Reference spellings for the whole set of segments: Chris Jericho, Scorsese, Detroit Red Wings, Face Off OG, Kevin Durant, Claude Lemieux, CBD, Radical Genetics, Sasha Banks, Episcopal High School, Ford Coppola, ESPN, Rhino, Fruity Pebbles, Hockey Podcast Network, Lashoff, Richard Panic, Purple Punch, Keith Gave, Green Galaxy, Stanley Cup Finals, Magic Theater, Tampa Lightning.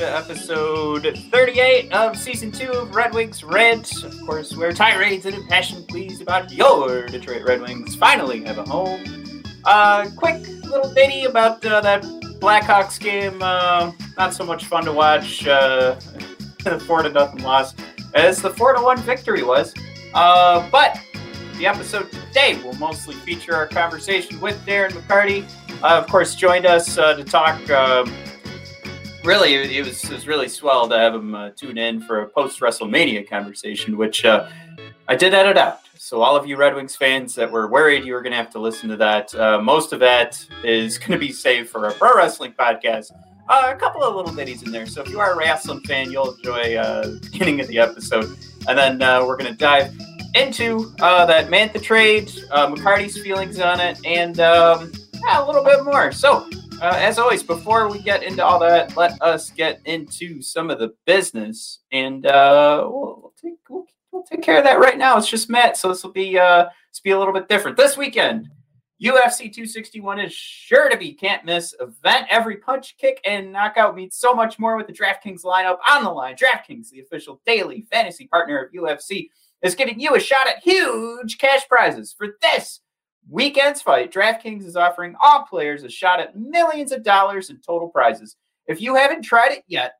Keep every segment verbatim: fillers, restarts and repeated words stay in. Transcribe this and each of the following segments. Episode thirty-eight of season two of Red Wings Rant. Of course, where tirades and impassioned pleas about your Detroit Red Wings finally have a home. Uh, quick little ditty about uh, that Blackhawks game. Uh, not so much fun to watch. Uh, the four to nothing loss, as the four to one victory was. Uh, but the episode today will mostly feature our conversation with Darren McCarty. Uh, of course, joined us uh, to talk. Uh, Really, it was, it was really swell to have him uh, tune in for a post-WrestleMania conversation, which uh, I did edit out. So all of you Red Wings fans that were worried you were going to have to listen to that, uh, most of that is going to be saved for a pro wrestling podcast. Uh, a couple of little ditties in there. So if you are a wrestling fan, you'll enjoy uh, the beginning of the episode. And then uh, we're going to dive into uh, that Mantha trade, uh, McCarty's feelings on it, and um, yeah, a little bit more. So... Uh, as always, before we get into all that, let us get into some of the business, and uh, we'll, take, we'll, we'll take care of that right now. It's just Matt, so this will be uh, this will be a little bit different. This weekend, U F C two sixty-one is sure to be can't-miss event. Every punch, kick, and knockout means so much more with the DraftKings lineup on the line. DraftKings, the official daily fantasy partner of U F C, is giving you a shot at huge cash prizes for this weekend's fight. DraftKings is offering all players a shot at millions of dollars in total prizes. If you haven't tried it yet,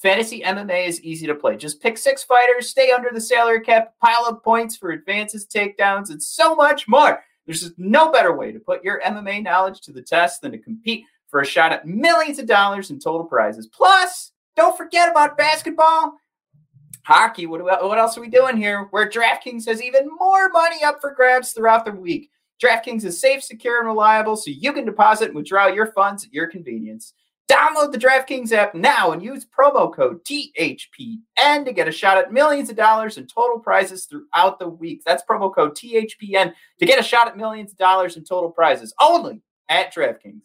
fantasy M M A is easy to play. Just pick six fighters, stay under the salary cap, pile up points for advances, takedowns, and so much more. There's no better way to put your M M A knowledge to the test than to compete for a shot at millions of dollars in total prizes. Plus, don't forget about basketball. Hockey, what, what else are we doing here? Where DraftKings has even more money up for grabs throughout the week. DraftKings is safe, secure, and reliable, so you can deposit and withdraw your funds at your convenience. Download the DraftKings app now and use promo code T H P N to get a shot at millions of dollars in total prizes throughout the week. That's promo code T H P N to get a shot at millions of dollars in total prizes only at DraftKings.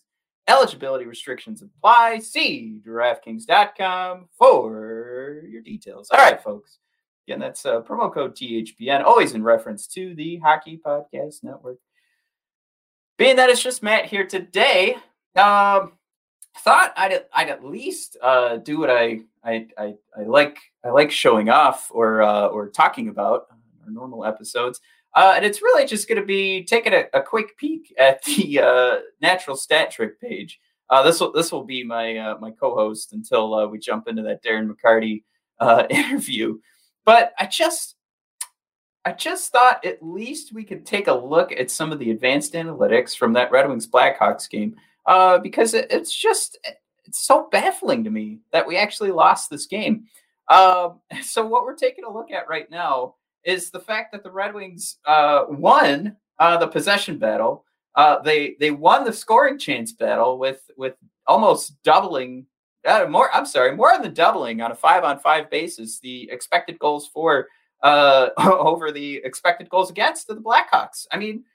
Eligibility restrictions apply. See DraftKings dot com for your details. All right, folks. Again, that's uh, promo code T H P N, always in reference to the Hockey Podcast Network. Being that it's just Matt here today, um, thought I'd I'd at least uh, do what I I, I I like I like showing off or uh, or talking about our normal episodes, uh, and it's really just going to be taking a, a quick peek at the uh, Natural Stat Trick page. Uh, this will this will be my uh, my co-host until uh, we jump into that Darren McCarty uh, interview. But I just. I just thought at least we could take a look at some of the advanced analytics from that Red Wings Blackhawks game, uh, because it, it's just it's so baffling to me that we actually lost this game. Uh, so what we're taking a look at right now is the fact that the Red Wings uh, won uh, the possession battle. Uh, they they won the scoring chance battle with with almost doubling uh, more. I'm sorry, more than doubling on a five on five basis. The expected goals for Uh, over the expected goals against the Blackhawks. I mean,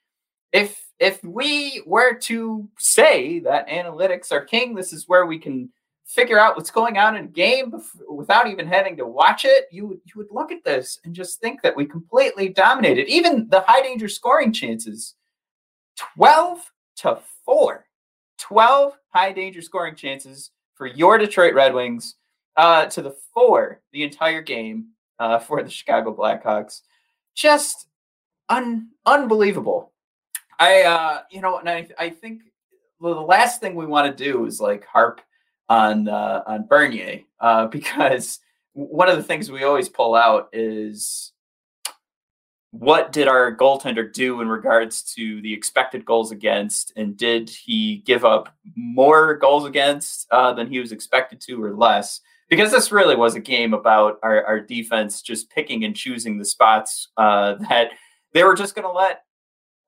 if if we were to say that analytics are king, this is where we can figure out what's going on in a game without even having to watch it. You you would look at this and just think that we completely dominated. Even the high danger scoring chances, twelve to four, twelve high danger scoring chances for your Detroit Red Wings uh, to the four the entire game. Uh, for the Chicago Blackhawks, just un- unbelievable. I, uh, you know, and I, I think the last thing we want to do is like harp on uh, on Bernier uh, because one of the things we always pull out is what did our goaltender do in regards to the expected goals against, and did he give up more goals against uh, than he was expected to, or less? Because this really was a game about our, our defense just picking and choosing the spots uh, that they were just going to let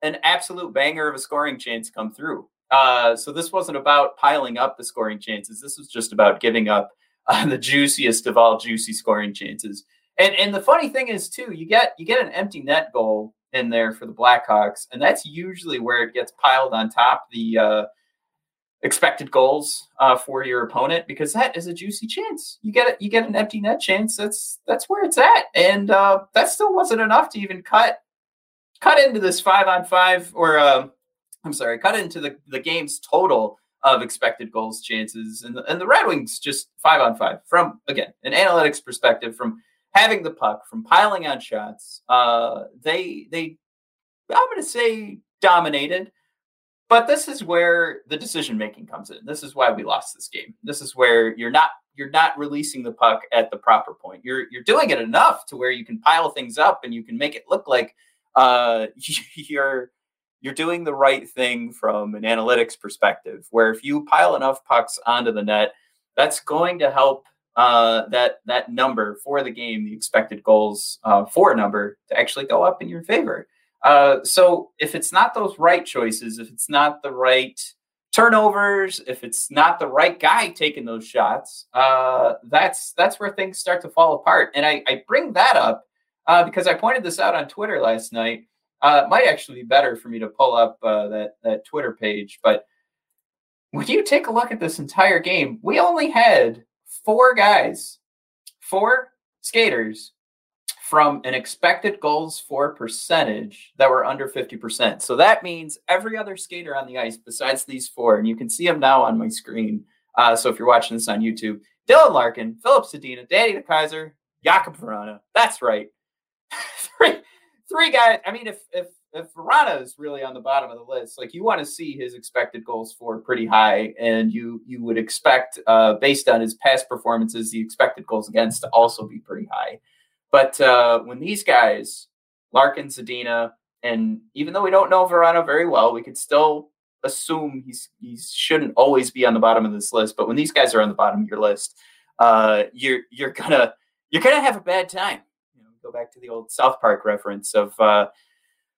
an absolute banger of a scoring chance come through. Uh, so this wasn't about piling up the scoring chances. This was just about giving up uh, the juiciest of all juicy scoring chances. And and the funny thing is, too, you get you get an empty net goal in there for the Blackhawks, and that's usually where it gets piled on top the uh, expected goals uh, for your opponent, because that is a juicy chance. You get it, you get an empty net chance. That's that's where it's at, and uh, that still wasn't enough to even cut cut into this five on five, or um, I'm sorry, cut into the, the game's total of expected goals chances, and the, and the Red Wings just five on five from, again, an analytics perspective, from having the puck, from piling on shots, uh, they, they, I'm going to say dominated, but this is where the decision-making comes in. This is why we lost this game. This is where you're not, you're not releasing the puck at the proper point. You're, you're doing it enough to where you can pile things up and you can make it look like, uh, you're, you're doing the right thing from an analytics perspective, where if you pile enough pucks onto the net, that's going to help Uh, that that number for the game, the expected goals uh, for a number, to actually go up in your favor. Uh, so if it's not those right choices, if it's not the right turnovers, if it's not the right guy taking those shots, uh, that's that's where things start to fall apart. And I, I bring that up uh, because I pointed this out on Twitter last night. Uh, it might actually be better for me to pull up uh, that that Twitter page. But when you take a look at this entire game, we only had Four guys, four skaters from an expected goals for percentage that were under fifty percent. So that means every other skater on the ice besides these four, and you can see them now on my screen. Uh, so if you're watching this on YouTube, Dylan Larkin, Filip Zadina, Danny DeKeyser, Jakub Vrána. That's right. three, three guys. I mean, if if if Verana is really on the bottom of the list, like, you want to see his expected goals for pretty high, and you you would expect, uh, based on his past performances, the expected goals against to also be pretty high. But uh, when these guys, Larkin, Zadina, and even though we don't know Verana very well, we could still assume he's he shouldn't always be on the bottom of this list. But when these guys are on the bottom of your list, uh, you're you're gonna you're gonna have a bad time. You know, go back to the old South Park reference of Uh,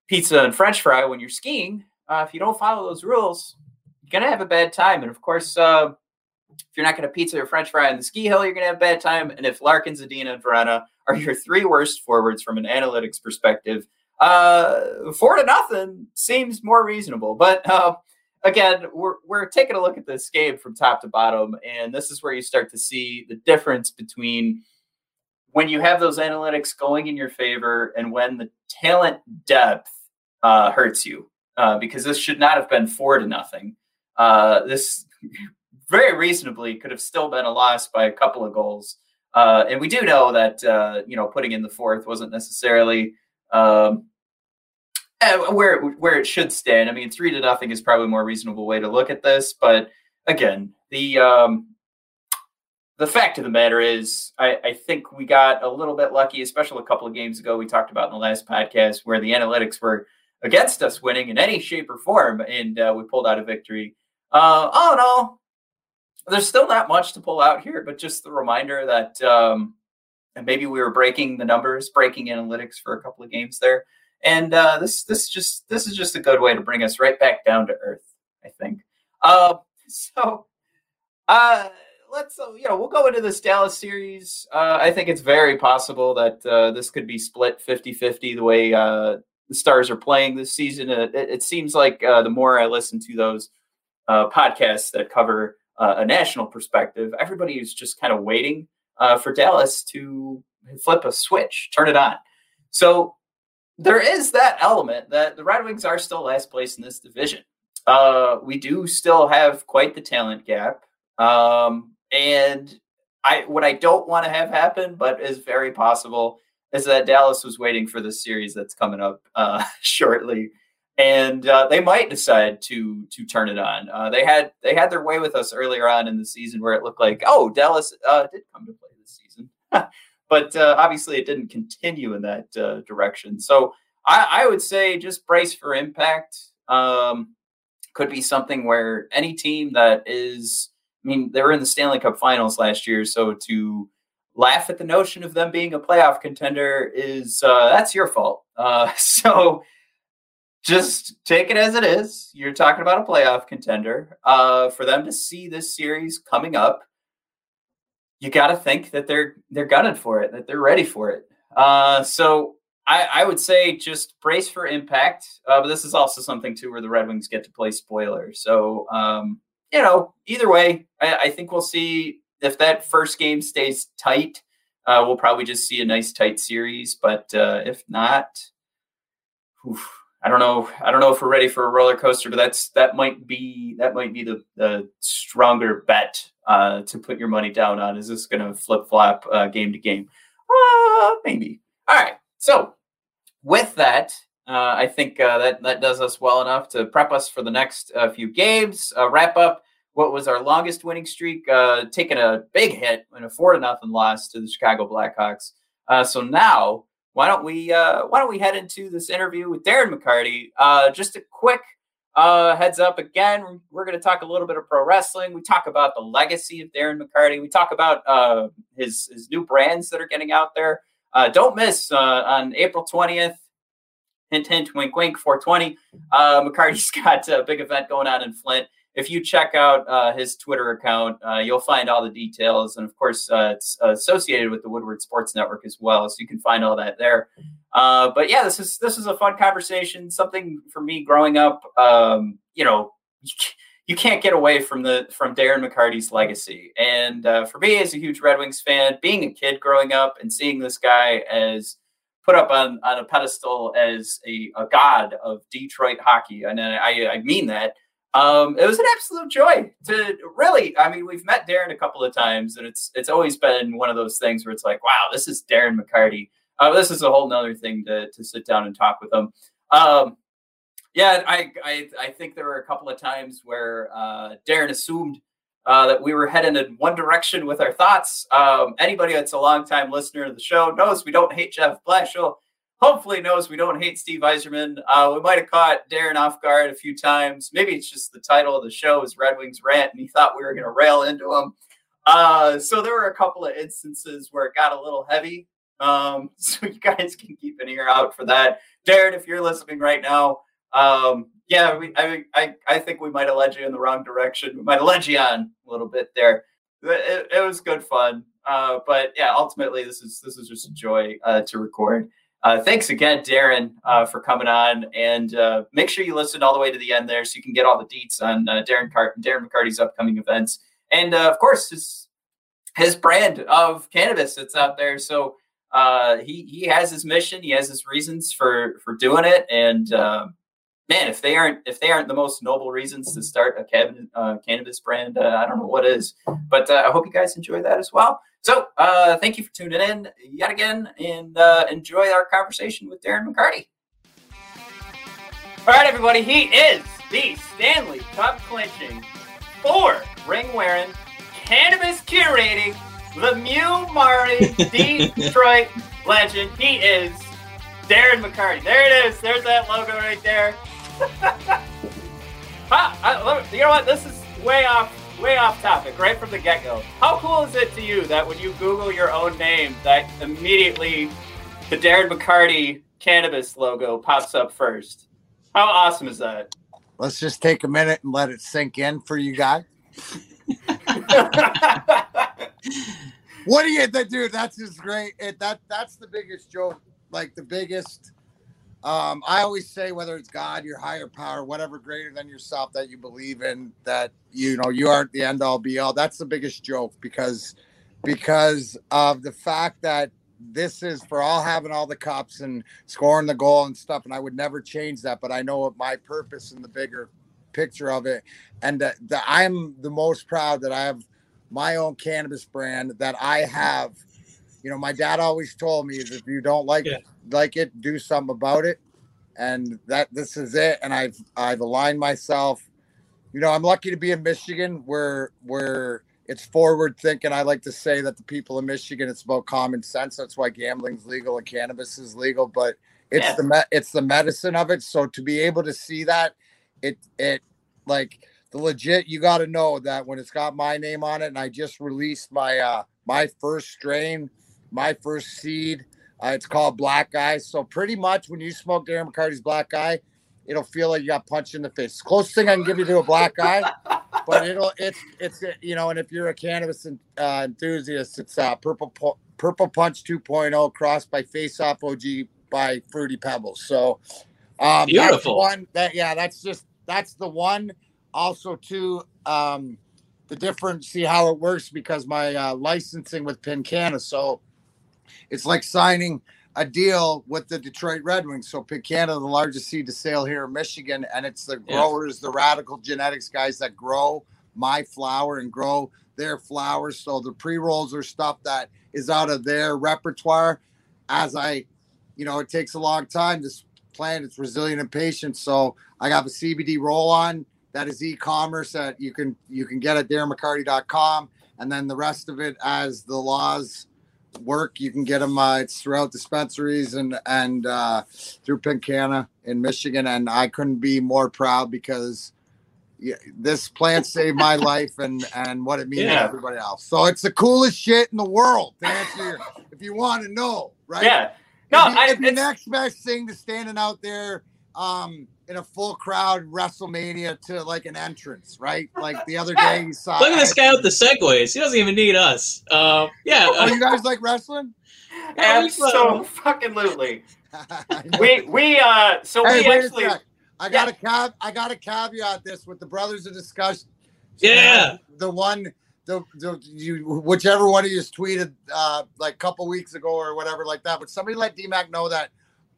pizza and French fry when you're skiing. Uh, if you don't follow those rules, you're going to have a bad time. And of course, uh, if you're not going to pizza or French fry on the ski hill, you're going to have a bad time. And if Larkin, Zadina, and Verana are your three worst forwards from an analytics perspective, uh, four to nothing seems more reasonable. But uh, again, we're, we're taking a look at this game from top to bottom. And this is where you start to see the difference between when you have those analytics going in your favor and when the talent depth Uh, hurts you, uh, because this should not have been four to nothing. Uh, this very reasonably could have still been a loss by a couple of goals. Uh, and we do know that, uh, you know, putting in the fourth wasn't necessarily um, where, where it should stand. I mean, three to nothing is probably a more reasonable way to look at this. But again, the, um, the fact of the matter is, I, I think we got a little bit lucky, especially a couple of games ago we talked about in the last podcast where the analytics were against us winning in any shape or form, and uh, we pulled out a victory. Uh, oh, no, there's still not much to pull out here, but just the reminder that um, and maybe we were breaking the numbers, breaking analytics for a couple of games there. And uh, this this just this is just a good way to bring us right back down to earth, I think. Uh, so, uh, let's, you know, we'll go into this Dallas series. Uh, I think it's very possible that uh, this could be split fifty-fifty the way uh, the Stars are playing this season. It, it seems like uh, the more I listen to those uh, podcasts that cover uh, a national perspective, everybody is just kind of waiting uh, for Dallas to flip a switch, turn it on. So there is that element that the Red Wings are still last place in this division. Uh, we do still have quite the talent gap. Um, And I, what I don't want to have happen, but is very possible, is that Dallas was waiting for this series that's coming up uh, shortly, and uh, they might decide to to turn it on. Uh, they had they had their way with us earlier on in the season, where it looked like, oh, Dallas uh, did come to play this season, but uh, obviously it didn't continue in that uh, direction. So I, I would say just brace for impact. Um, could be something where any team that is, I mean, they were in the Stanley Cup Finals last year, so to laugh at the notion of them being a playoff contender is, uh, that's your fault. Uh, so just take it as it is. You're talking about a playoff contender. Uh, for them to see this series coming up, you got to think that they're they're gunning for it, that they're ready for it. Uh, so I, I would say just brace for impact. Uh, but this is also something, too, where the Red Wings get to play spoiler. So, um, you know, either way, I, I think we'll see if that first game stays tight. Uh, we'll probably just see a nice tight series. But uh, if not, oof, I don't know. I don't know if we're ready for a roller coaster, but that's that might be that might be the, the stronger bet uh, to put your money down on. Is this going to flip flop uh, game to game? Uh, maybe. All right. So with that, uh, I think uh, that that does us well enough to prep us for the next uh, few games. Uh, wrap up what was our longest winning streak, uh, taking a big hit in a four to nothing loss to the Chicago Blackhawks. Uh, so now, why don't we uh, why don't we head into this interview with Darren McCarty? Uh, just a quick uh, heads up again. We're going to talk a little bit of pro wrestling. We talk about the legacy of Darren McCarty. We talk about uh, his his new brands that are getting out there. Uh, don't miss uh, on April twentieth. Hint, hint, wink, wink. four twenty. Uh, McCarty's got a big event going on in Flint. If you check out uh, his Twitter account, uh, you'll find all the details. And, of course, uh, it's associated with the Woodward Sports Network as well, so you can find all that there. Uh, but, yeah, this is this is a fun conversation, something for me growing up. Um, you know, you can't get away from the from Darren McCarty's legacy. And uh, for me as a huge Red Wings fan, being a kid growing up and seeing this guy as put up on, on a pedestal as a, a god of Detroit hockey, and I, I mean that, Um, it was an absolute joy to really, I mean, we've met Darren a couple of times and it's, it's always been one of those things where it's like, wow, this is Darren McCarty. Uh, this is a whole nother thing to, to sit down and talk with him. Um, yeah, I, I, I think there were a couple of times where, uh, Darren assumed, uh, that we were heading in one direction with our thoughts. Um, anybody that's a longtime listener of the show knows we don't hate Jeff Blashill. Hopefully knows we don't hate Steve Yzerman. Uh, we might have caught Darren off guard a few times. Maybe it's just the title of the show is Red Wings Rant, and he thought we were going to rail into him. Uh, so there were a couple of instances where it got a little heavy. Um, so you guys can keep an ear out for that. Darren, if you're listening right now, um, yeah, we, I, I, I think we might have led you in the wrong direction. We might have led you on a little bit there. It, it was good fun. Uh, but, yeah, ultimately, this is this is just a joy uh, to record. Uh, thanks again, Darren, uh, for coming on. And uh, make sure you listen all the way to the end there so you can get all the deets on uh, Darren Car- Darren McCarty's upcoming events. And, uh, of course, his, his brand of cannabis that's out there. So uh, he he has his mission. He has his reasons for, for doing it. And, uh, man, if they aren't if they aren't the most noble reasons to start a cab- uh, cannabis brand, uh, I don't know what is. But uh, I hope you guys enjoy that as well. So uh, thank you for tuning in yet again, and uh, enjoy our conversation with Darren McCarty. All right, everybody, he is the Stanley Cup clinching, four ring wearing, cannabis curating, Lemieux Murray Detroit legend. He is Darren McCarty. There it is. There's that logo right there. ah, I love it. You know what? This is way off. Way off topic, right from the get-go. How cool is it to you that when you Google your own name, that immediately the Darren McCarty cannabis logo pops up first? How awesome is that? Let's just take a minute and let it sink in for you guys. What do you, dude? That's just great. It, that that's the biggest joke, like the biggest. Um, I always say, whether it's God, your higher power, whatever greater than yourself that you believe in, that, you know, you aren't the end all be all. That's the biggest joke because, because of the fact that this is for all having all the cups and scoring the goal and stuff. And I would never change that, but I know what my purpose in the bigger picture of it. And that, that I'm the most proud that I have my own cannabis brand that I have. You know, my dad always told me, if you don't like yeah. it, like it, do something about it. And that this is it. And I've I've aligned myself. You know, I'm lucky to be in Michigan where where it's forward thinking. I like to say that the people in Michigan, it's about common sense. That's why gambling's legal and cannabis is legal. But It's yeah. the me- it's the medicine of it. So to be able to see that, it it like the legit, you got to know that when it's got my name on it, and I just released my uh, my first strain, my first seed. Uh, it's called Black Eye. So pretty much when you smoke Darren McCarty's Black Eye, it'll feel like you got punched in the face. It's the closest thing I can give you to a black eye, but it'll it's it's you know. And if you're a cannabis uh, enthusiast, it's uh, purple po- purple punch two point oh crossed by Face Off O G by Fruity Pebbles. So um, beautiful. That's one that yeah, that's just that's the one. Also, too, um, the difference. See how it works because my uh, licensing with Pincanna. So. It's like signing a deal with the Detroit Red Wings. So Pincanna, the largest seed to sale here in Michigan, and it's the growers, yeah. the radical genetics guys that grow my flower and grow their flowers. So the pre-rolls are stuff that is out of their repertoire. As I, you know, it takes a long time. This plant, it's resilient and patient. So I got the C B D roll on that is e-commerce that you can you can get at Darren McCarty dot com, and then the rest of it as the laws work, you can get them uh, it's throughout dispensaries and and uh through Pincanna in Michigan, and I couldn't be more proud because yeah, this plant saved my life and and what it means yeah. to everybody else. So it's the coolest shit in the world to answer your, if you want to know, right? Yeah. No, if you, I, if the next best thing to standing out there um in a full crowd WrestleMania to like an entrance, right? Like the other day you saw. Look at this guy with the segues. He doesn't even need us. Uh, yeah. Uh, you guys like wrestling? Absolutely. Fucking literally. we we uh so hey, we wait actually. A I got yeah. a cab. I got a caveat this with the brothers of discussion. Yeah. The one the, the you whichever one of you tweeted uh like a couple weeks ago or whatever like that. But somebody let D-Mac know that.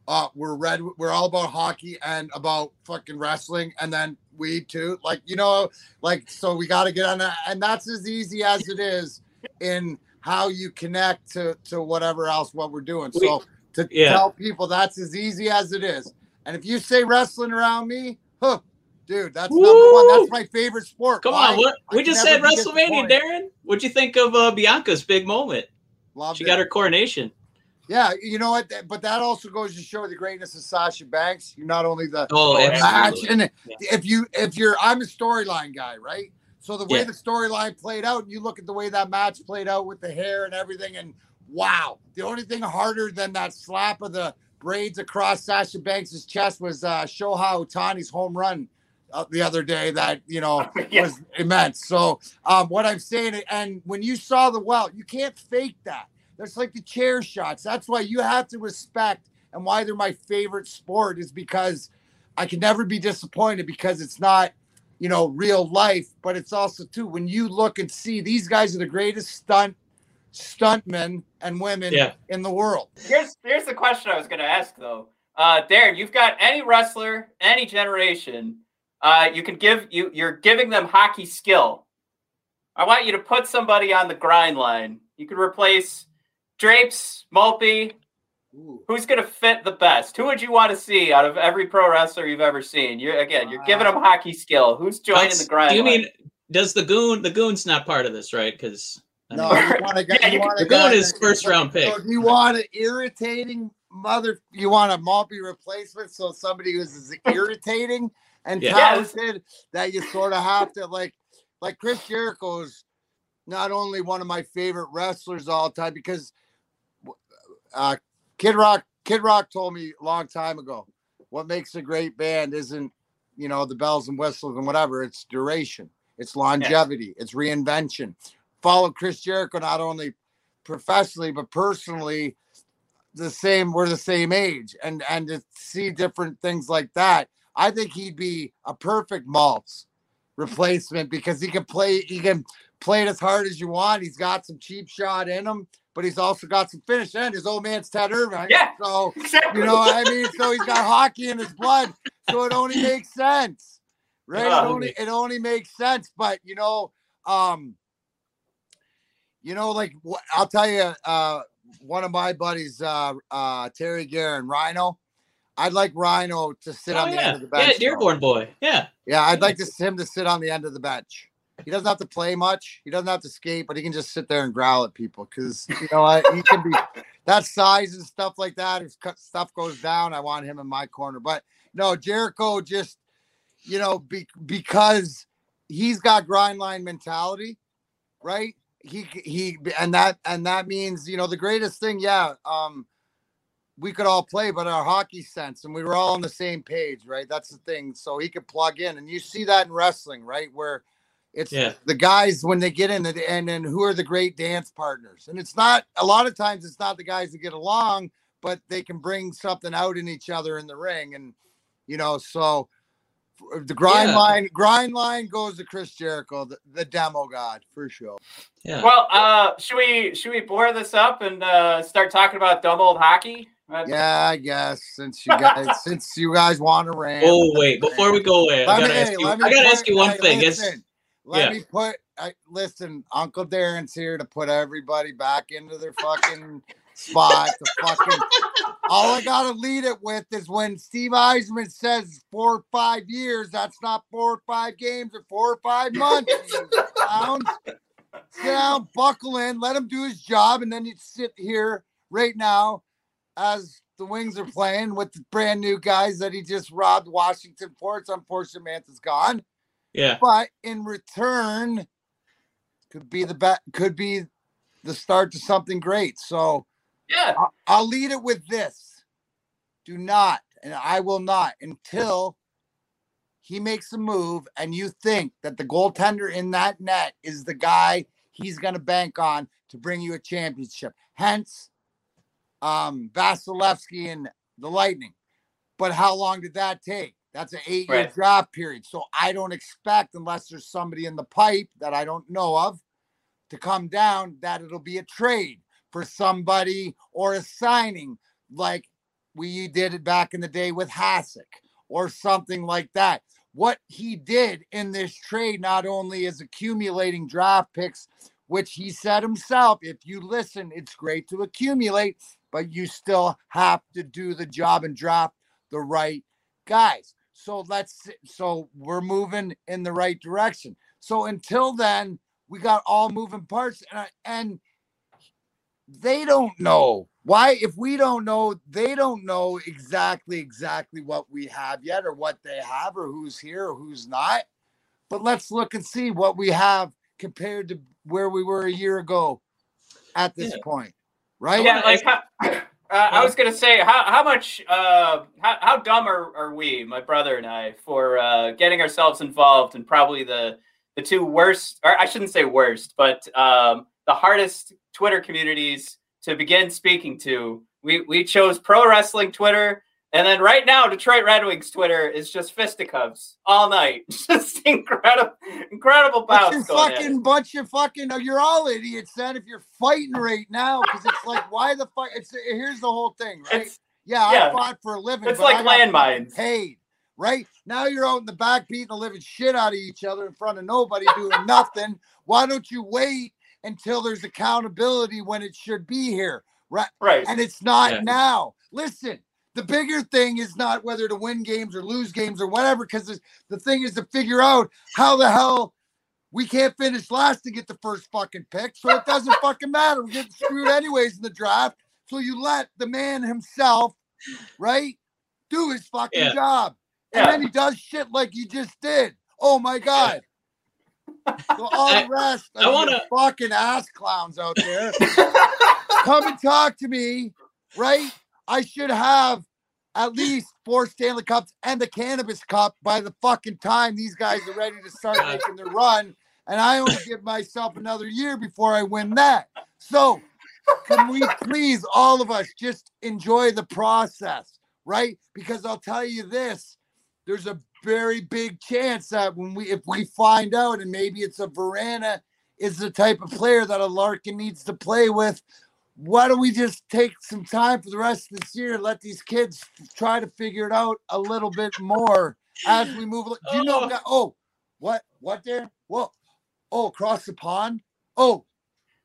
Uh, we're red. We're all about hockey and about fucking wrestling, and then weed too. Like you know, like so we got to get on that. And that's as easy as it is in how you connect to to whatever else what we're doing. So to yeah. tell people that's as easy as it is. And if you say wrestling around me, huh, dude, that's Woo! number one. That's my favorite sport. Come Why? on, what, we just said WrestleMania, Darren. What'd you think of uh, Bianca's big moment? Loved she it. got her coronation. Yeah, you know what? But that also goes to show the greatness of Sasha Banks. You're not only the oh, match, and yeah. if you if you're, I'm a storyline guy, right? So the way yeah. the storyline played out, you look at the way that match played out with the hair and everything, and wow, the only thing harder than that slap of the braids across Sasha Banks' chest was uh, Shohei Ohtani's home run uh, the other day. That you know yeah. was immense. So um, what I'm saying, and when you saw the well, you can't fake that. That's like the chair shots. That's why you have to respect and why they're my favorite sport is because I can never be disappointed because it's not, you know, real life. But it's also, too, when you look and see these guys are the greatest stunt stuntmen and women yeah. in the world. Here's here's the question I was going to ask, though. Uh, Darren, you've got any wrestler, any generation, uh, you can give you you're giving them hockey skill. I want you to put somebody on the grind line. You can replace Drapes, Mulpey, Ooh. who's going to fit the best? Who would you want to see out of every pro wrestler you've ever seen? You're again, you're giving them hockey skill. Who's joining That's, the grind? Do you line? mean does the goon? The goon's not part of this, right? Because no, you want to yeah, the goon is first round pick. So you want an irritating mother? You want a Mulpey replacement? So somebody who's as irritating and yeah. talented yes. that you sort of have to like, like Chris Jericho's not only one of my favorite wrestlers of all time because. Uh, Kid Rock, Kid Rock told me a long time ago, what makes a great band isn't, you know, the bells and whistles and whatever. It's duration. It's longevity. It's reinvention. Follow Chris Jericho, not only professionally, but personally the same. We're the same age and, and to see different things like that. I think he'd be a perfect Maltz replacement because he can play, he can play it as hard as you want. He's got some cheap shot in him. But he's also got some finish and his old man's Ted Irvine. Yeah, so exactly. you know what I mean? So he's got hockey in his blood. So it only makes sense. Right? Oh, it only it only makes sense. But you know, um, you know, like I'll tell you, uh one of my buddies, uh uh Terry Guerin, Rhino. I'd like Rhino to sit oh, on the yeah. end of the bench. Yeah, Dearborn though. boy. Yeah. Yeah, I'd like to, him to sit on the end of the bench. He doesn't have to play much. He doesn't have to skate, but he can just sit there and growl at people because you know what? He can be that size and stuff like that, if stuff goes down, I want him in my corner. But no, Jericho just, you know, be, because he's got grind line mentality, right? He, he, and that, and that means, you know, the greatest thing, yeah, um, we could all play, but our hockey sense, and we were all on the same page, right? That's the thing. So he could plug in, and you see that in wrestling, right? Where it's yeah. the guys, when they get in, the, and then who are the great dance partners? And it's not, a lot of times it's not the guys that get along, but they can bring something out in each other in the ring. And, you know, so the grind yeah. line, grind line goes to Chris Jericho, the, the demo god, for sure. Yeah. Well, uh, should we, should we bore this up and uh, start talking about dumb old hockey? That's yeah, I guess since you guys since you guys want to rant. Oh wait, before we go away, I gotta me, ask you. I gotta put, ask you one I, thing. Listen, let yeah. me put. I, listen, Uncle Darren's here to put everybody back into their fucking spot. The fucking all I gotta lead it with is when Steve Yzerman says four or five years. That's not four or five games or four or five months. Sound, sit down, buckle in, let him do his job, and then you sit here right now. As the Wings are playing with the brand new guys that he just robbed Washington for. It's unfortunate Mantha's gone. Yeah. But in return, could be the be- could be the start to something great. So yeah, I- I'll lead it with this. Do not, and I will not, until he makes a move and you think that the goaltender in that net is the guy he's going to bank on to bring you a championship. Hence, Um, Vasilevsky and the Lightning. But how long did that take? That's an eight-year right. draft period. So I don't expect, unless there's somebody in the pipe that I don't know of, to come down, that it'll be a trade for somebody or a signing like we did it back in the day with Hasek or something like that. What he did in this trade not only is accumulating draft picks, which he said himself, if you listen, it's great to accumulate, but you still have to do the job and draft the right guys. So let's, so we're moving in the right direction. So until then, we got all moving parts, and, and they don't know why. If we don't know, they don't know exactly, exactly what we have yet, or what they have, or who's here or who's not. But let's look and see what we have compared to where we were a year ago at this yeah. point. Right? Yeah, like how, uh, I was gonna say, how how much uh, how how dumb are, are we, my brother and I, for uh, getting ourselves involved in probably the the two worst, or I shouldn't say worst, but um, the hardest Twitter communities to begin speaking to. We we chose pro wrestling Twitter, and then right now Detroit Red Wings Twitter is just fisticuffs all night, just incredible incredible bounce. It's a fucking bunch of fucking, you're all idiots then if you're fighting right now, because it's like, why the fuck? It's here's the whole thing, right? It's, yeah, yeah, I fought for a living. It's but like landmines. Paid right now, you're out in the back beating the living shit out of each other in front of nobody doing nothing. Why don't you wait until there's accountability when it should be here, right? Right, and it's not yeah. now. Listen. The bigger thing is not whether to win games or lose games or whatever, because the thing is to figure out how the hell we can't finish last to get the first fucking pick. So it doesn't fucking matter. We're getting screwed anyways in the draft. So you let the man himself, right, do his fucking yeah. job. And yeah. then he does shit like he just did. Oh, my God. So all I, the rest of I wanna... you fucking ass clowns out there, come and talk to me, right? I should have at least four Stanley Cups and the Cannabis Cup by the fucking time these guys are ready to start making their run. And I only give myself another year before I win that. So can we please, all of us, just enjoy the process, right? Because I'll tell you this, there's a very big chance that when we, if we find out, and maybe it's a Vrána is the type of player that a Larkin needs to play with, why don't we just take some time for the rest of this year and let these kids try to figure it out a little bit more as we move? Do you know? Oh, what? What there? Whoa. Oh, across the pond. Oh,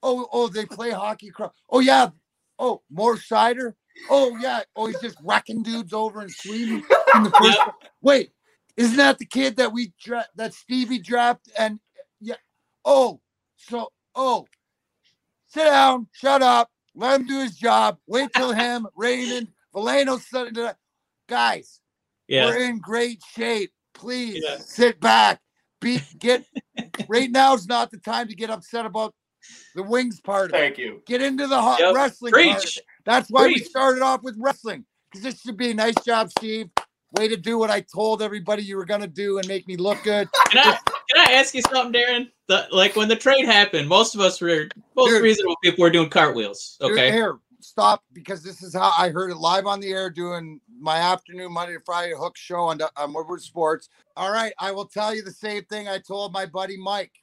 oh, oh, they play hockey. Oh, yeah. Oh, more cider. Oh, yeah. Oh, he's just whacking dudes over in Sweden. In the first yeah. Wait, isn't that the kid that we dra- that Stevie dropped? And yeah. Oh, so, oh, sit down. Shut up. Let him do his job. Wait till him, Raymond, Valeno, Sunday. Guys, yeah. we're in great shape. Please yeah. sit back. Be get right now is not the time to get upset about the wings part. Of Thank it. you. Get into the hot yep. wrestling. Preach. Part of it. That's why Preach. we started off with wrestling, because this should be a nice job, Steve. Way to do what I told everybody you were going to do and make me look good. Can I, can I ask you something, Darren? The, like, when the trade happened, most of us were, most dude, reasonable people were doing cartwheels. Okay. Here, stop, because this is how I heard it live on the air doing my afternoon Monday to Friday Hook show on, on Woodward Sports. All right. I will tell you the same thing I told my buddy Mike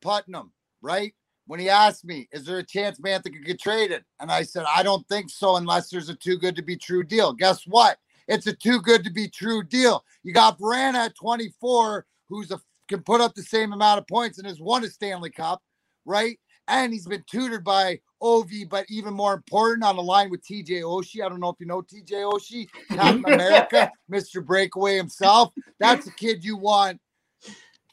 Putnam, right? When he asked me, is there a chance Mantha could get traded? And I said, I don't think so unless there's a too good to be true deal. Guess what? It's a too good to be true deal. You got Vrána at twenty-four, who's a, can put up the same amount of points and has won a Stanley Cup, right? And he's been tutored by Ovi, but even more important, on the line with T J Oshie. I don't know if you know T J Oshie, Captain America, Mister Breakaway himself. That's the kid you want.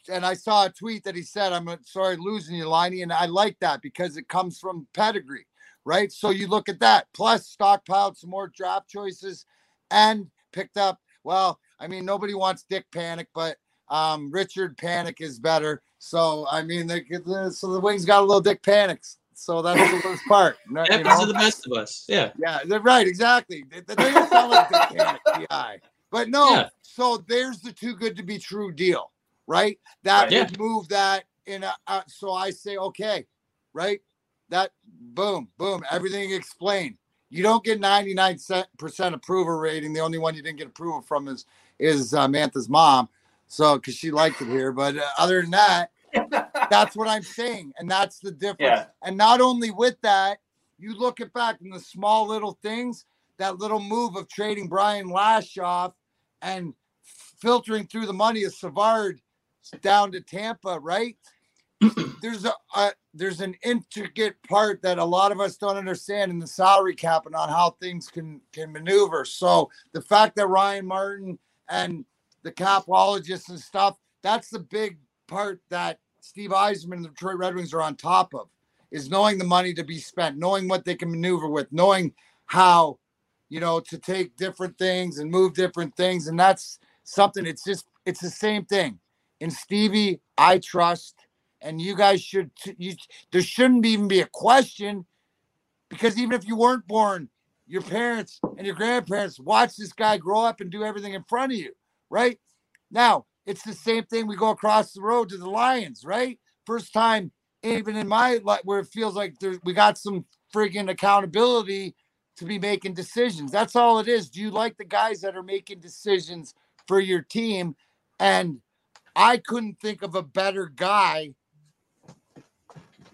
And I saw a tweet that he said, I'm sorry losing you, Liney, and I like that because it comes from pedigree, right? So you look at that. Plus, stockpiled some more draft choices. And picked up, well, I mean, nobody wants Dick Panic, but um, Richard Panic is better. So, I mean, they, so the Wings got a little Dick Panics. So that's the worst part. That happens know? to the best of us. Yeah. Yeah, they're right. Exactly. They, they don't sound like Dick Panic, P I. But no, yeah. so there's the too good to be true deal, right? That right, would yeah. move that in. A, a, so I say, okay, right? That, boom, boom, everything explained. You don't get ninety-nine percent approval rating. The only one you didn't get approval from is is uh, Mantha's mom, so because she liked it here. But uh, other than that, that's what I'm saying, and that's the difference. Yeah. And not only with that, you look at back in the small little things, that little move of trading Brian Lashoff and filtering through the money of Savard down to Tampa, right? There's a, a there's an intricate part that a lot of us don't understand in the salary cap and on how things can can maneuver. So the fact that Ryan Martin and the capologists and stuff, that's the big part that Steve Yzerman and the Detroit Red Wings are on top of, is knowing the money to be spent, knowing what they can maneuver with, knowing how, you know, to take different things and move different things. And that's something, it's just, it's the same thing. And Stevie, I trust. And you guys should, you, there shouldn't even be a question, because even if you weren't born, your parents and your grandparents watch this guy grow up and do everything in front of you, right? Now, it's the same thing. We go across the road to the Lions, right? First time, even in my life, where it feels like there's, we got some friggin' accountability to be making decisions. That's all it is. Do you like the guys that are making decisions for your team? And I couldn't think of a better guy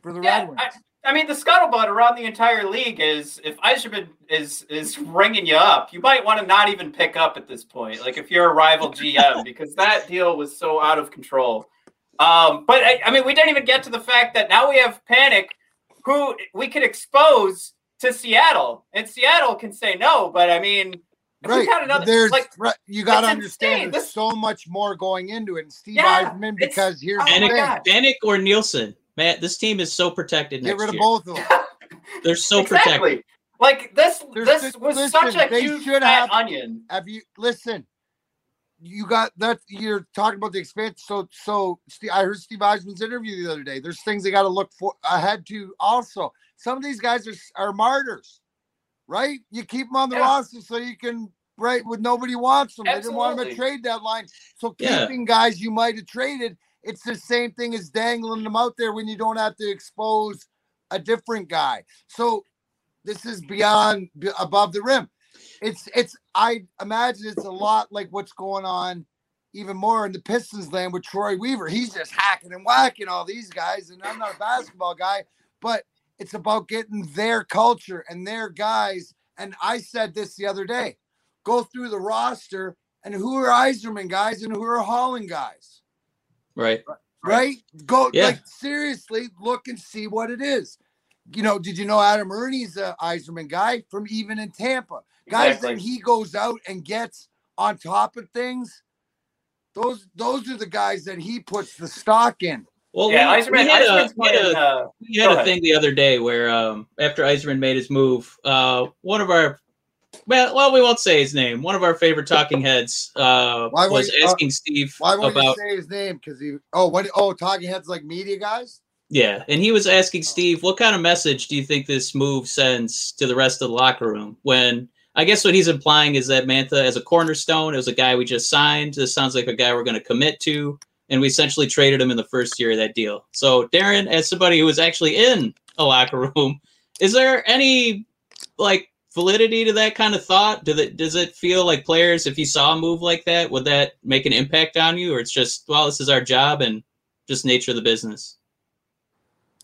for the yeah, Red Wings. I, I mean, the scuttlebutt around the entire league is, if Yzerman is is ringing you up, you might want to not even pick up at this point, like if you're a rival G M, because that deal was so out of control. Um, but, I, I mean, we didn't even get to the fact that now we have Panic, who we could expose to Seattle, and Seattle can say no, but, I mean – Right. Another, there's, like, right, you got to understand there's so much more going into it. And Steve yeah, Yzerman, because here's Bennick, Bennick or Nielsen, Matt, this team is so protected. Get next rid year. of both of them. They're so exactly. protected. Like this, there's, this was listen, such a huge fat onion. Have you listen? You got that? You're talking about the expansion. So, so I heard Steve Yzerman's interview the other day. There's things they got to look for ahead to. Also, some of these guys are are martyrs. Right? You keep them on the yeah. roster so you can, right, with nobody wants them. Absolutely. They didn't want them to trade deadline. So keeping yeah. guys you might have traded, it's the same thing as dangling them out there when you don't have to expose a different guy. So this is beyond, b- above the rim. It's, it's. I imagine it's a lot like what's going on even more in the Pistons land with Troy Weaver. He's just hacking and whacking all these guys, and I'm not a basketball guy, but it's about getting their culture and their guys. And I said this the other day, go through the roster and who are Yzerman guys and who are Holland guys. Right. Right. Go yeah. like seriously look and see what it is. You know, did you know Adam Ernie's a Yzerman guy from even in Tampa? Guys exactly. that he goes out and gets on top of things. Those, those are the guys that he puts the stock in. Well, yeah, we, Yzerman, we had Yzerman's a, playing, we had a, uh, we had a thing the other day where um, after Yzerman made his move, uh, one of our well, well, we won't say his name. One of our favorite talking heads uh, why was we, asking uh, Steve why about. Why won't you say his name? Because he oh what oh talking heads like media guys. Yeah, and he was asking Steve, what kind of message do you think this move sends to the rest of the locker room? When I guess what he's implying is that Mantha, as a cornerstone, it was a guy we just signed. This sounds like a guy we're going to commit to, and we essentially traded him in the first year of that deal. So, Darren, as somebody who was actually in a locker room, is there any like validity to that kind of thought? Do the, does it feel like players, if you saw a move like that, would that make an impact on you, or it's just, well, this is our job and just nature of the business?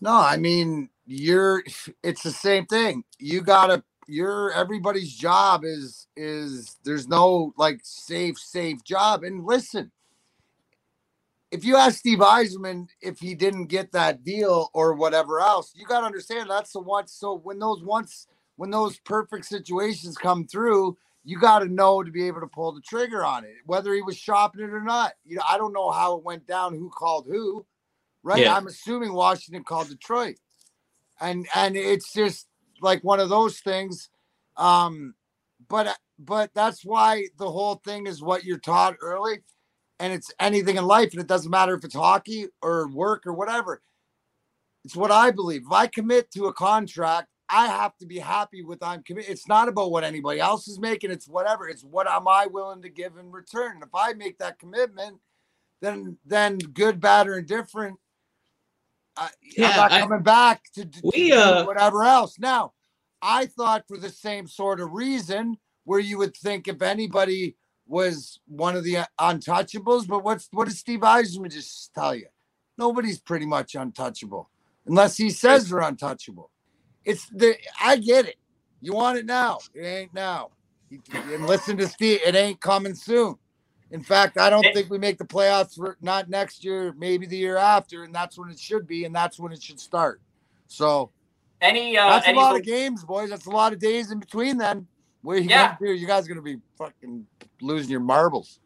No, I mean, you're, it's the same thing. You gotta, you're, everybody's job is, is there's no like safe, safe job. And listen, if you ask Steve Yzerman if he didn't get that deal or whatever else, you got to understand that's the one. So when those once, when those perfect situations come through, you got to know to be able to pull the trigger on it, whether he was shopping it or not. You know, I don't know how it went down, who called who. Right, yeah. I'm assuming Washington called Detroit, and and it's just like one of those things. Um, but but that's why the whole thing is what you're taught early, and it's anything in life, and it doesn't matter if it's hockey or work or whatever. It's what I believe. If I commit to a contract, I have to be happy with I'm committed. It's not about what anybody else is making. It's whatever. It's what am I willing to give in return. And if I make that commitment, then then good, bad, or indifferent. Uh, yeah, I'm not coming I, back to, to we, uh, do whatever else. Now, I thought for the same sort of reason where you would think if anybody was one of the untouchables, but what's what did Steve Yzerman just tell you? Nobody's pretty much untouchable unless he says they're untouchable. It's the I get it. You want it now. It ain't now. You, and listen to Steve. It ain't coming soon. In fact, I don't think we make the playoffs for not next year, maybe the year after, and that's when it should be, and that's when it should start. So any uh, that's any a lot bel- of games, boys. That's a lot of days in between then. Where you, yeah. gonna do? You guys are going to be fucking losing your marbles.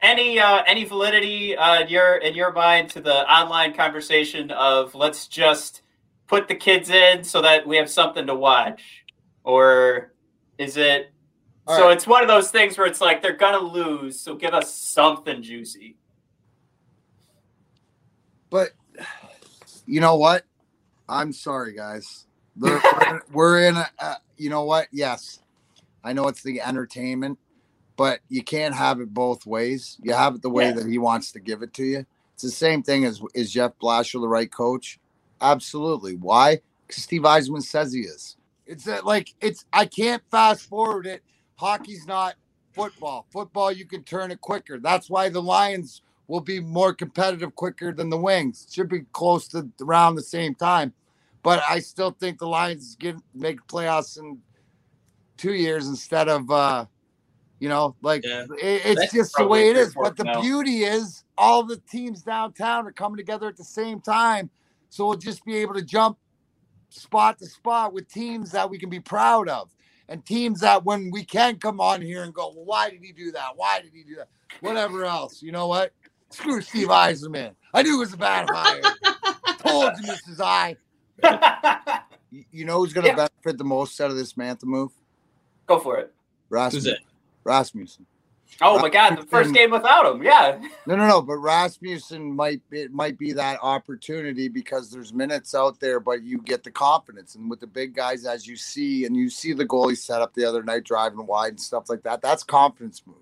any uh, any validity uh, in your, in your mind to the online conversation of let's just put the kids in so that we have something to watch? Or is it – All so right. It's one of those things where it's like they're gonna lose, so give us something juicy. But you know what? I'm sorry, guys. We're, we're in a, uh, you know what? Yes, I know it's the entertainment, but you can't have it both ways. You have it the way yeah. that he wants to give it to you. It's the same thing as is Jeff Blasher the right coach? Absolutely. Why? Because Steve Yzerman says he is. It's that like it's. I can't fast forward it. Hockey's not football. Football, you can turn it quicker. That's why the Lions will be more competitive quicker than the Wings. Should be close to around the same time. But I still think the Lions get, make playoffs in two years instead of, uh, you know, like yeah. it, it's That's just the way it is. But the now. beauty is all the teams downtown are coming together at the same time. So we'll just be able to jump spot to spot with teams that we can be proud of. And teams that when we can come on here and go, well, why did he do that? Why did he do that? Whatever else. You know what? Screw Steve Yzerman. I knew it was a bad hire. Told you, Missus I. You know who's going to yeah. benefit the most out of this Mantha move? Go for it. Rasmussen. Who's it? Rasmussen. Oh, Rasmussen. My God. The first game without him. Yeah. No, no, no. But Rasmussen might be, it might be that opportunity because there's minutes out there, but you get the confidence. And with the big guys, as you see, and you see the goalie set up the other night, driving wide and stuff like that, that's confidence move.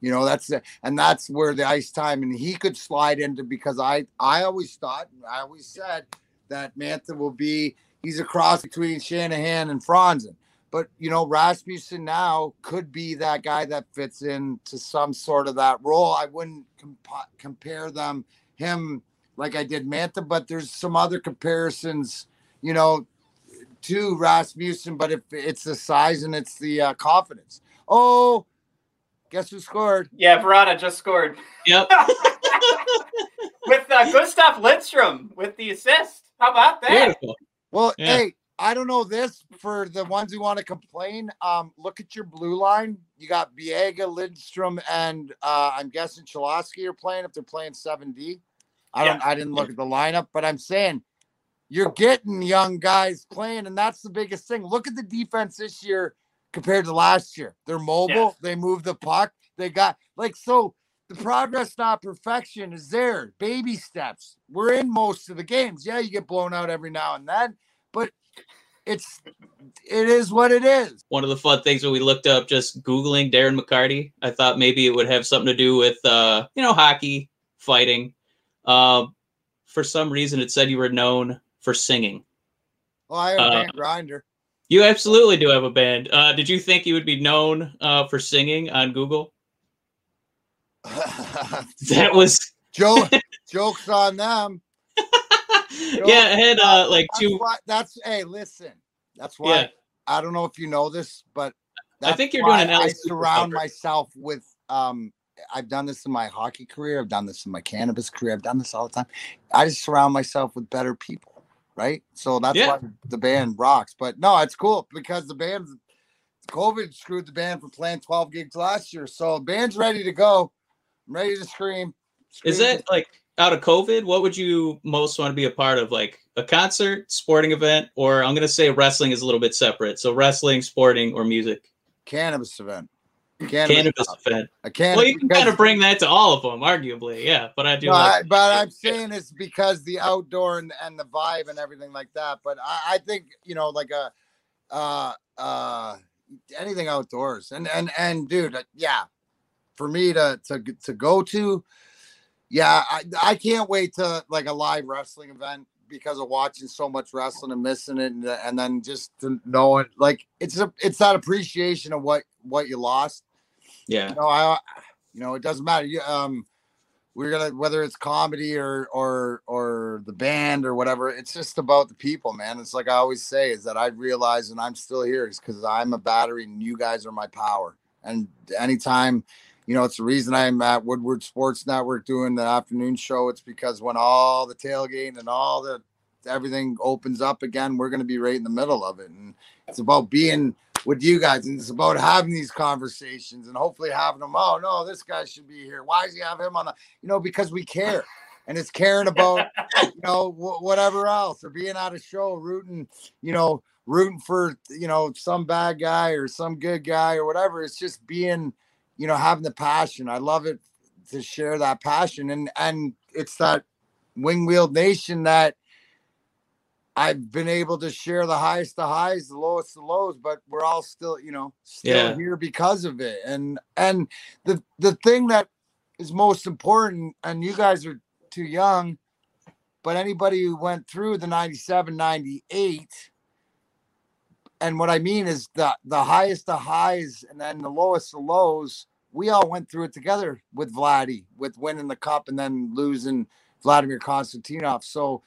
You know, that's the, and that's where the ice time, and he could slide into because I, I always thought, and I always said that Mantha will be, he's a cross between Shanahan and Franzen. But, you know, Rasmussen now could be that guy that fits into some sort of that role. I wouldn't comp- compare them, him like I did Mantha, but there's some other comparisons, you know, to Rasmussen. But if it's the size and it's the uh, confidence. Oh, guess who scored? Yeah, Vrána just scored. Yep. With uh, Gustav Lindstrom with the assist. How about that? Beautiful. Well, yeah. hey. I don't know this for the ones who want to complain. Um, look at your blue line. You got Biega, Lindstrom, and uh, I'm guessing Cholosky are playing if they're playing seven D. I don't. Yeah. I didn't look at the lineup, but I'm saying you're getting young guys playing, and that's the biggest thing. Look at the defense this year compared to last year. They're mobile. Yeah. They move the puck. They got like so. The progress, not perfection, is there. Baby steps. We're in most of the games. Yeah, you get blown out every now and then, but it's it is what it is. One of the fun things when we looked up just Googling Darren McCarty, I thought maybe it would have something to do with uh, you know hockey, fighting. Uh, for some reason, it said you were known for singing. Well, I have a band, uh, Grinder. You absolutely do have a band. Uh, did you think you would be known uh, for singing on Google? That was joke. Jokes on them. Jokes yeah, it had uh, like that's two. Why, that's hey, listen. That's why yeah. I don't know if you know this, but that's I think you're doing an. I surround cover. myself with. Um, I've done this in my hockey career. I've done this in my cannabis career. I've done this all the time. I just surround myself with better people, right? So that's yeah. why the band rocks. But no, it's cool because the band's COVID screwed the band for playing twelve gigs last year, so the band's ready to go. I'm ready to scream. scream. Is that like out of COVID? What would you most want to be a part of? Like a concert, sporting event, or I'm going to say wrestling is a little bit separate. So wrestling, sporting, or music. Cannabis event. Cannabis, cannabis event. A cannabis, well, you can kind of bring that to all of them, arguably. Yeah, but I do. No, like I, but I'm saying it's because the outdoor and, and the vibe and everything like that. But I, I think, you know, like a uh, uh, anything outdoors. And, and, and dude, yeah. For me to to to go to, yeah, I, I can't wait to like a live wrestling event because of watching so much wrestling and missing it, and, and then just to know it, like it's a it's that appreciation of what what you lost. Yeah, you know, I you know it doesn't matter. You, um, we're gonna whether it's comedy or or or the band or whatever. It's just about the people, man. It's like I always say is that I realize and I'm still here is because I'm a battery and you guys are my power. And anytime. You know, it's the reason I'm at Woodward Sports Network doing the afternoon show. It's because when all the tailgate and all the everything opens up again, we're going to be right in the middle of it. And it's about being with you guys. And it's about having these conversations and hopefully having them. Oh, no, this guy should be here. Why does he have him on? The, you know, because we care. And it's caring about, you know, w- whatever else or being at a show, rooting, you know, rooting for, you know, some bad guy or some good guy or whatever. It's just being. You know, having the passion. I love it to share that passion. And and it's that wing wheeled nation that I've been able to share the highest the highs, the lowest the lows, but we're all still, you know, still yeah. here because of it. And and the the thing that is most important, and you guys are too young, but anybody who went through the ninety-seven, ninety-eight. And what I mean is the, the highest, the highs, and then the lowest, the lows, we all went through it together with Vladdy, with winning the cup and then losing Vladimir Konstantinov. So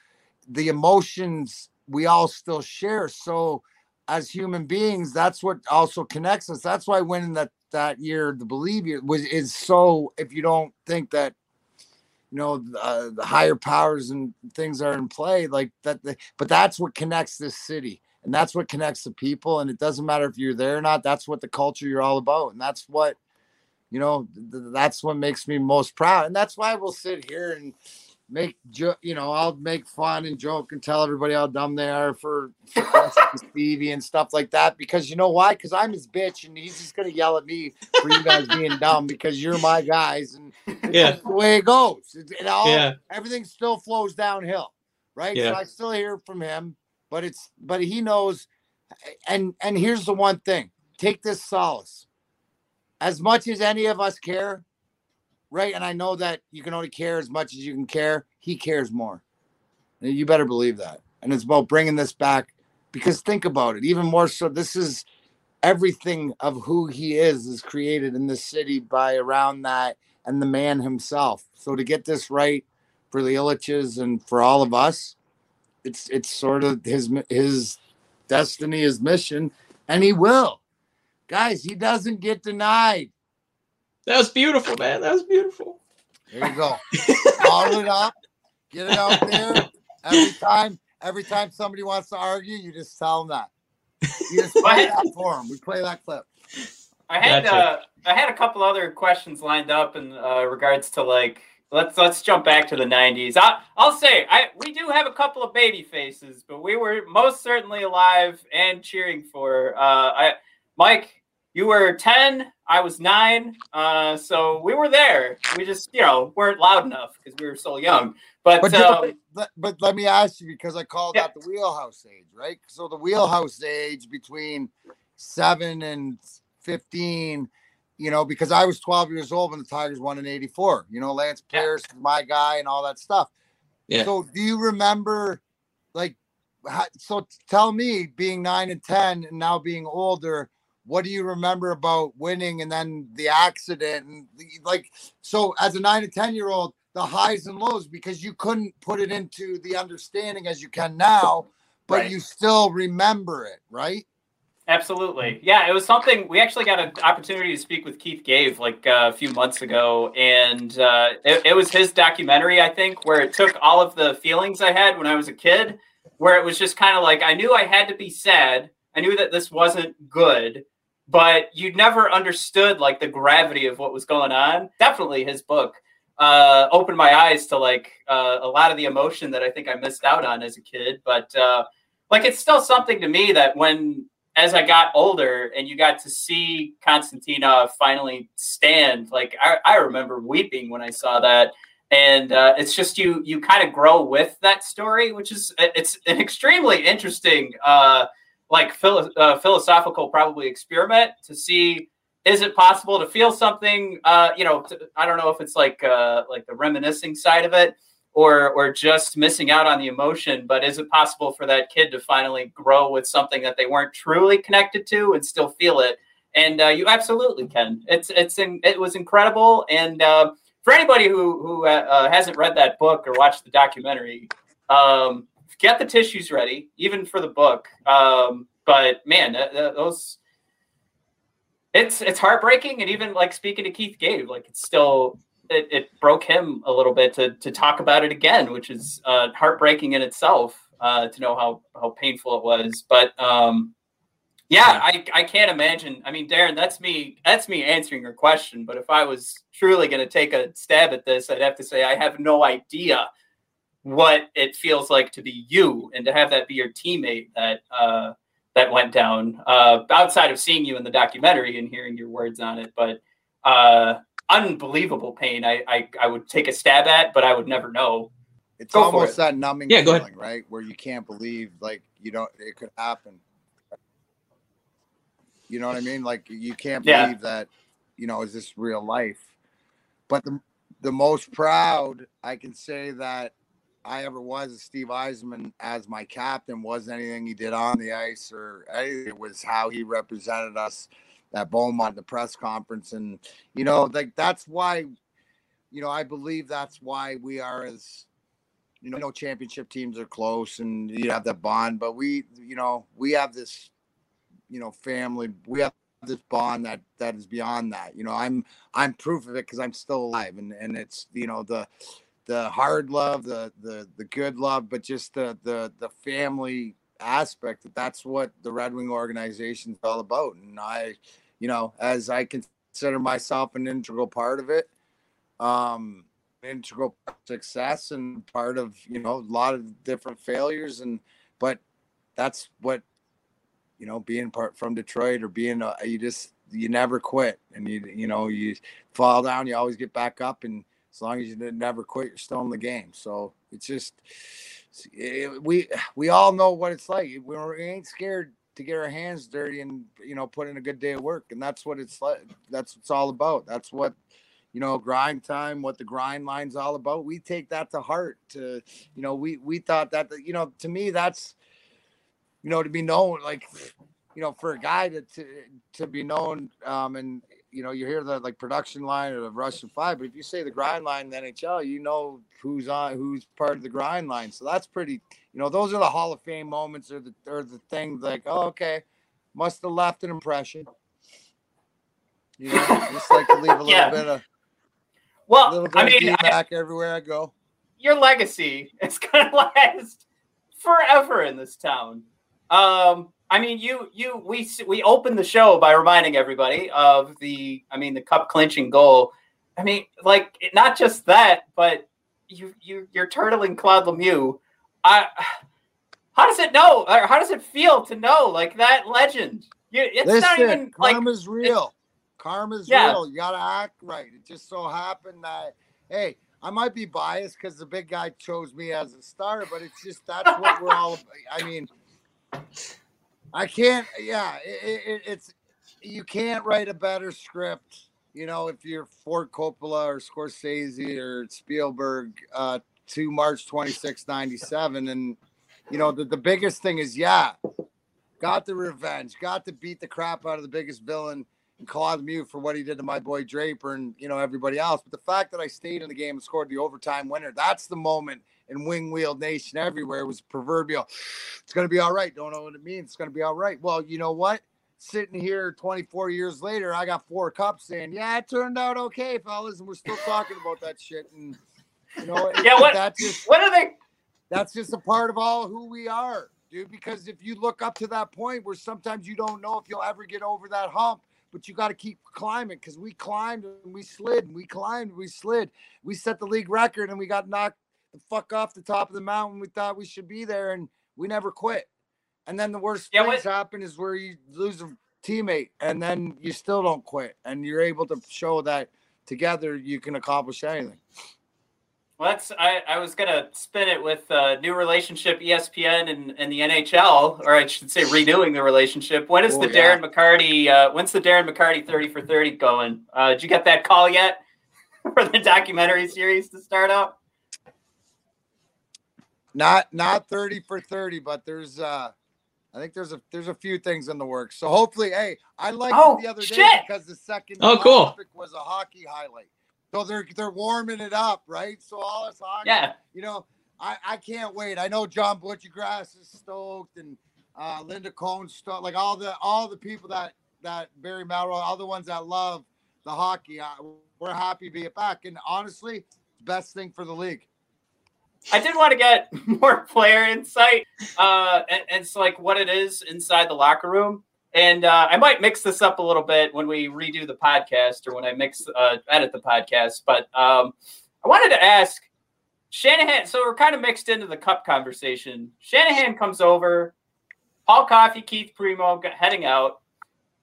the emotions we all still share. So as human beings, that's what also connects us. That's why winning that, that year, the Believe year, was, is so, if you don't think that, you know, uh, the higher powers and things are in play, like that. The, but that's what connects this city. And that's what connects the people. And it doesn't matter if you're there or not. That's what the culture you're all about. And that's what, you know, th- that's what makes me most proud. And that's why we'll sit here and make, jo- you know, I'll make fun and joke and tell everybody how dumb they are for, for Stevie and stuff like that. Because you know why? Because I'm his bitch and he's just going to yell at me for you guys being dumb because you're my guys. And yeah. that's the way it goes. It, it all, yeah. Everything still flows downhill, right? Yeah. So I still hear from him. But it's but he knows, and and here's the one thing: take this solace. As much as any of us care, right? And I know that you can only care as much as you can care. He cares more. You better believe that. And it's about bringing this back because think about it. Even more so, this is everything of who he is is created in this city by around that and the man himself. So to get this right for the Illiches and for all of us. It's it's sort of his his destiny, his mission, and he will. Guys, he doesn't get denied. That was beautiful, man. That was beautiful. There you go. Bottle it up. Get it out there. Every time, every time somebody wants to argue, you just tell them that. You just play that for them. We play that clip. I had gotcha. uh, I had a couple other questions lined up in uh, regards to like Let's let's jump back to the nineties. I, I'll say I we do have a couple of baby faces, but we were most certainly alive and cheering for. Uh, I, Mike, you were ten, I was nine, uh, so we were there. We just, you know, weren't loud enough because we were so young. But but, um, but but let me ask you, because I called yeah. out the wheelhouse age, right? So the wheelhouse age between seven and fifteen. You know, because I was twelve years old when the Tigers won in eighty-four. You know, Lance Pierce, yeah. my guy, and all that stuff. Yeah. So do you remember, like, how, so tell me, being nine and ten and now being older, what do you remember about winning and then the accident? And the, like, so as a nine and ten-year-old, the highs and lows, because you couldn't put it into the understanding as you can now, but right. you still remember it, right? Absolutely. Yeah, it was something we actually got an opportunity to speak with Keith Gave like uh, a few months ago. And uh, it, it was his documentary, I think, where it took all of the feelings I had when I was a kid, where it was just kind of like I knew I had to be sad. I knew that this wasn't good, but you never understood like the gravity of what was going on. Definitely his book uh, opened my eyes to like uh, a lot of the emotion that I think I missed out on as a kid. But uh, like it's still something to me that when as I got older and you got to see Konstantinov finally stand, like I, I remember weeping when I saw that. And uh, it's just, you, you kind of grow with that story, which is, it's an extremely interesting, uh, like philo- uh, philosophical probably experiment to see, is it possible to feel something, uh, you know, to, I don't know if it's like, uh, like the reminiscing side of it or, or just missing out on the emotion, but is it possible for that kid to finally grow with something that they weren't truly connected to and still feel it? And uh, you absolutely can. It's, it's, in, it was incredible. And uh, for anybody who, who uh, hasn't read that book or watched the documentary, um, get the tissues ready, even for the book. Um, but man, uh, those, it's, it's heartbreaking. And even like speaking to Keith Gave, like it's still, It, it broke him a little bit to to talk about it again, which is uh, heartbreaking in itself uh, to know how, how painful it was. But um, yeah, I, I can't imagine. I mean, Darren, that's me. That's me answering your question. But if I was truly going to take a stab at this, I'd have to say I have no idea what it feels like to be you and to have that be your teammate that uh, that went down uh, outside of seeing you in the documentary and hearing your words on it. But uh unbelievable pain. I, I I would take a stab at, but I would never know. It's go almost it. That numbing yeah, feeling, right? Where you can't believe, like you don't. It could happen. You know what I mean? Like you can't believe yeah. that. You know, is this real life? But the the most proud I can say that I ever was of Steve Yzerman as my captain wasn't anything he did on the ice or anything. It was how he represented us at Beaumont, the press conference. And, you know, like, that's why, you know, I believe that's why we are as, you know, you know, championship teams are close and you have that bond, but we, you know, we have this, you know, family, we have this bond that, that is beyond that. You know, I'm, I'm proof of it because I'm still alive and, and it's, you know, the, the hard love, the, the, the good love, but just the, the, the family aspect. That's what the Red Wing organization is all about. And I, you know, as I consider myself an integral part of it, um, integral success and part of, you know, a lot of different failures. And, but that's what, you know, being part from Detroit or being, a, you just, you never quit and you, you know, you fall down, you always get back up. And as long as you never quit, you're still in the game. So it's just, It, we we all know what it's like. We, we ain't scared to get our hands dirty and, you know, put in a good day of work. And that's what it's like. That's what it's all about. That's what, you know, grind time, what the grind line's all about. We take that to heart. To, you know, we we thought that, you know, to me, that's, you know, to be known, like, you know, for a guy to to, to be known um, and, you know, you hear the like production line or the Russian five, but if you say the grind line in the N H L, you know who's on, who's part of the grind line. So that's pretty, you know, those are the Hall of Fame moments or the or the things like, oh, okay, must have left an impression. You know, just like to leave a little yeah. bit of well, a little bit I mean, of feedback I, everywhere I go. Your legacy is gonna last forever in this town. Um, I mean, you, you, we, we opened the show by reminding everybody of the, I mean, the cup clinching goal. I mean, like, not just that, but you, you, you're turtling Claude Lemieux. I, how does it know? Or how does it feel to know, like, that legend? You, it's Listen, not even like karma's real. Karma's yeah. real. You gotta act right. It just so happened that, hey, I might be biased because the big guy chose me as a star, but it's just that's what we're all. I mean, I can't. Yeah, it, it, it's you can't write a better script. You know, if you're Ford Coppola or Scorsese or Spielberg uh, to March twenty-sixth, ninety-seven, and you know the, the biggest thing is yeah. Got the revenge. Got to beat the crap out of the biggest villain, and Claude Lemieux, for what he did to my boy Draper and, you know, everybody else. But the fact that I stayed in the game and scored the overtime winner, that's the moment in Wing Wheeled Nation everywhere was proverbial. It's going to be all right. Don't know what it means. It's going to be all right. Well, you know what? Sitting here twenty-four years later, I got four cups saying, yeah, it turned out okay, fellas. And we're still talking about that shit. And, you know, yeah, what, that just, what are they? That's just a part of all who we are. Dude, because if you look up to that point where sometimes you don't know if you'll ever get over that hump, but you got to keep climbing, because we climbed and we slid and we climbed and we slid. We set the league record and we got knocked the fuck off the top of the mountain. We thought we should be there and we never quit. And then the worst yeah, things what? happen is where you lose a teammate and then you still don't quit. And you're able to show that together you can accomplish anything. Well, that's, I, I was going to spin it with uh, new relationship, E S P N and, and the N H L, or I should say renewing the relationship. When is oh, the yeah. Darren McCarty, uh, when's the Darren McCarty thirty for thirty going? Uh, did you get that call yet for the documentary series to start up? Not not thirty for thirty, but there's uh, I think there's a there's a few things in the works. So hopefully, hey, I liked oh, it the other shit. day because the second oh, cool. topic was a hockey highlight. So they're they're warming it up, right? So all this hockey, yeah. you know, I, I can't wait. I know John Butchergrass is stoked, and uh, Linda Cohn's stoked. Like all the all the people that that Barry Mallow, all the ones that love the hockey, I, we're happy to be back. And honestly, best thing for the league. I did want to get more player insight, uh, and, and it's like what it is inside the locker room. And uh, I might mix this up a little bit when we redo the podcast or when I mix uh, edit the podcast. But um, I wanted to ask Shanahan. So we're kind of mixed into the cup conversation. Shanahan comes over. Paul Coffey, Keith Primo heading out.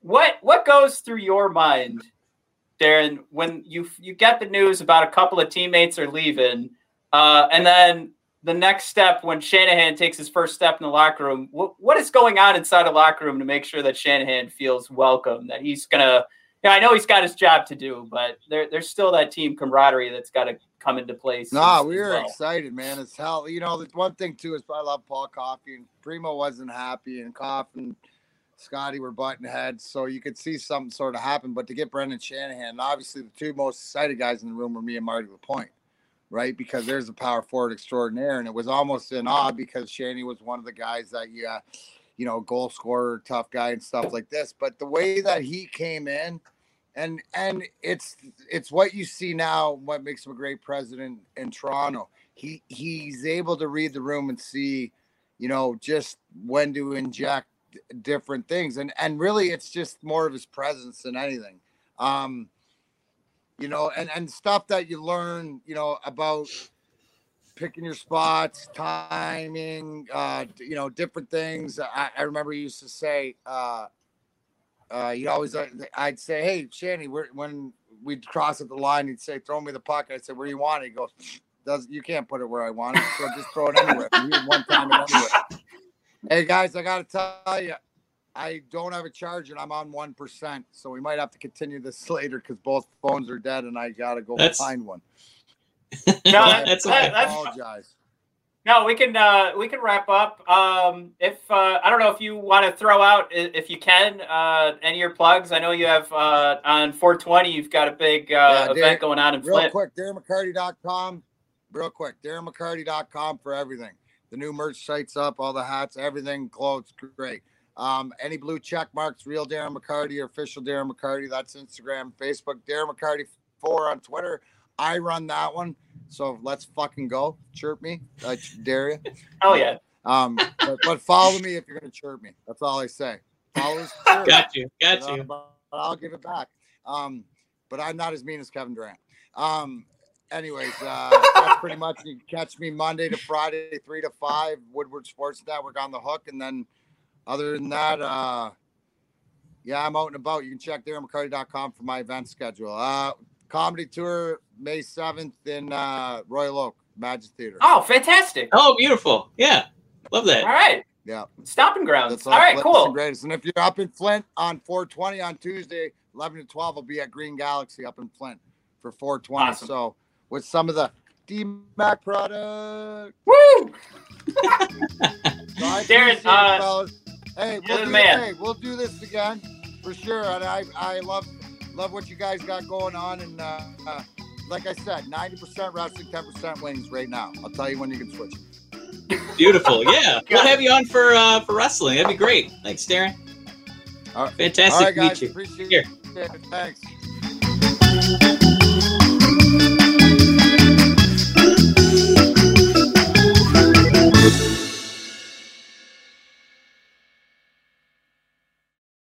What what goes through your mind, Darren, when you you get the news about a couple of teammates are leaving, uh, and then the next step when Shanahan takes his first step in the locker room, what, what is going on inside a locker room to make sure that Shanahan feels welcome, that he's going to, you know, I know he's got his job to do, but there, there's still that team camaraderie that's got to come into place. No, nah, we were well. excited, man. It's hell. You know, the one thing too is I love Paul Coffey, and Primo wasn't happy, and Coff and Scotty were butting heads. So you could see something sort of happen, but to get Brendan Shanahan, and obviously the two most excited guys in the room were me and Marty LaPointe. Right, because there's a power forward extraordinaire, and it was almost an odd because Shanny was one of the guys that, yeah, you know, goal scorer, tough guy, and stuff like this. But the way that he came in, and and it's it's what you see now, what makes him a great president in Toronto. He he's able to read the room and see, you know, just when to inject different things, and and really it's just more of his presence than anything. Um, You know, and, and stuff that you learn, you know, about picking your spots, timing, uh, you know, different things. I, I remember he used to say, uh, uh, you always, uh, I'd say, hey, Shanny, we're, when we'd cross at the line, he'd say, throw me the puck. I'd say, where do you want it? He goes, Does, you can't put it where I want it. So just throw it anywhere. We did one time and anywhere. Hey, guys, I got to tell you, I don't have a charger and I'm on one percent. So we might have to continue this later because both phones are dead and I got to go that's... find one. No, that's, I, that, I that's... apologize. No, we can, uh, we can wrap up. Um, if, uh, I don't know if you want to throw out, if you can, uh, any of your plugs. I know you have, uh, on four twenty, you've got a big, uh, yeah, event Darren, going on in real Flint. Quick, Darren McCarty dot com, real quick, Darren McCarty dot com for everything. The new merch site's up, all the hats, everything, clothes, great. Um, any blue check marks, real Darren McCarty or official Darren McCarty, that's Instagram, Facebook, Darren McCarty four on Twitter. I run that one. So let's fucking go. Chirp me. I dare you. Oh yeah. Um, but, but follow me if you're going to chirp me. That's all I say. Followers, chirp. Got you. Got you. I'll, I'll give it back. Um, but I'm not as mean as Kevin Durant. Um, anyways, uh, that's pretty much, you can catch me Monday to Friday, three to five, Woodward Sports Network on the hook. And then other than that, uh, yeah, I'm out and about. You can check Darren McCarty dot com for my event schedule. Uh, comedy tour, May seventh in uh, Royal Oak, Magic Theater. Oh, fantastic. Oh, beautiful. Yeah. Love that. All right. Yeah. Stomping grounds. That's all, all right, cool. Greatest. And if you're up in Flint on four twenty on Tuesday, eleven to twelve, I'll be at Green Galaxy up in Flint for four twenty. Awesome. So with some of the D MAC product. Woo! Darren, so uh, hey, we'll do, hey, we'll do this again for sure. And I, I love love what you guys got going on. And uh, uh, like I said, ninety percent wrestling, ten percent wings right now. I'll tell you when you can switch. Beautiful. Yeah. We'll have you on for uh, for wrestling. That'd be great. Thanks, Darren. All right. Fantastic. All right, guys. To meet you. Appreciate it. Here. Thanks.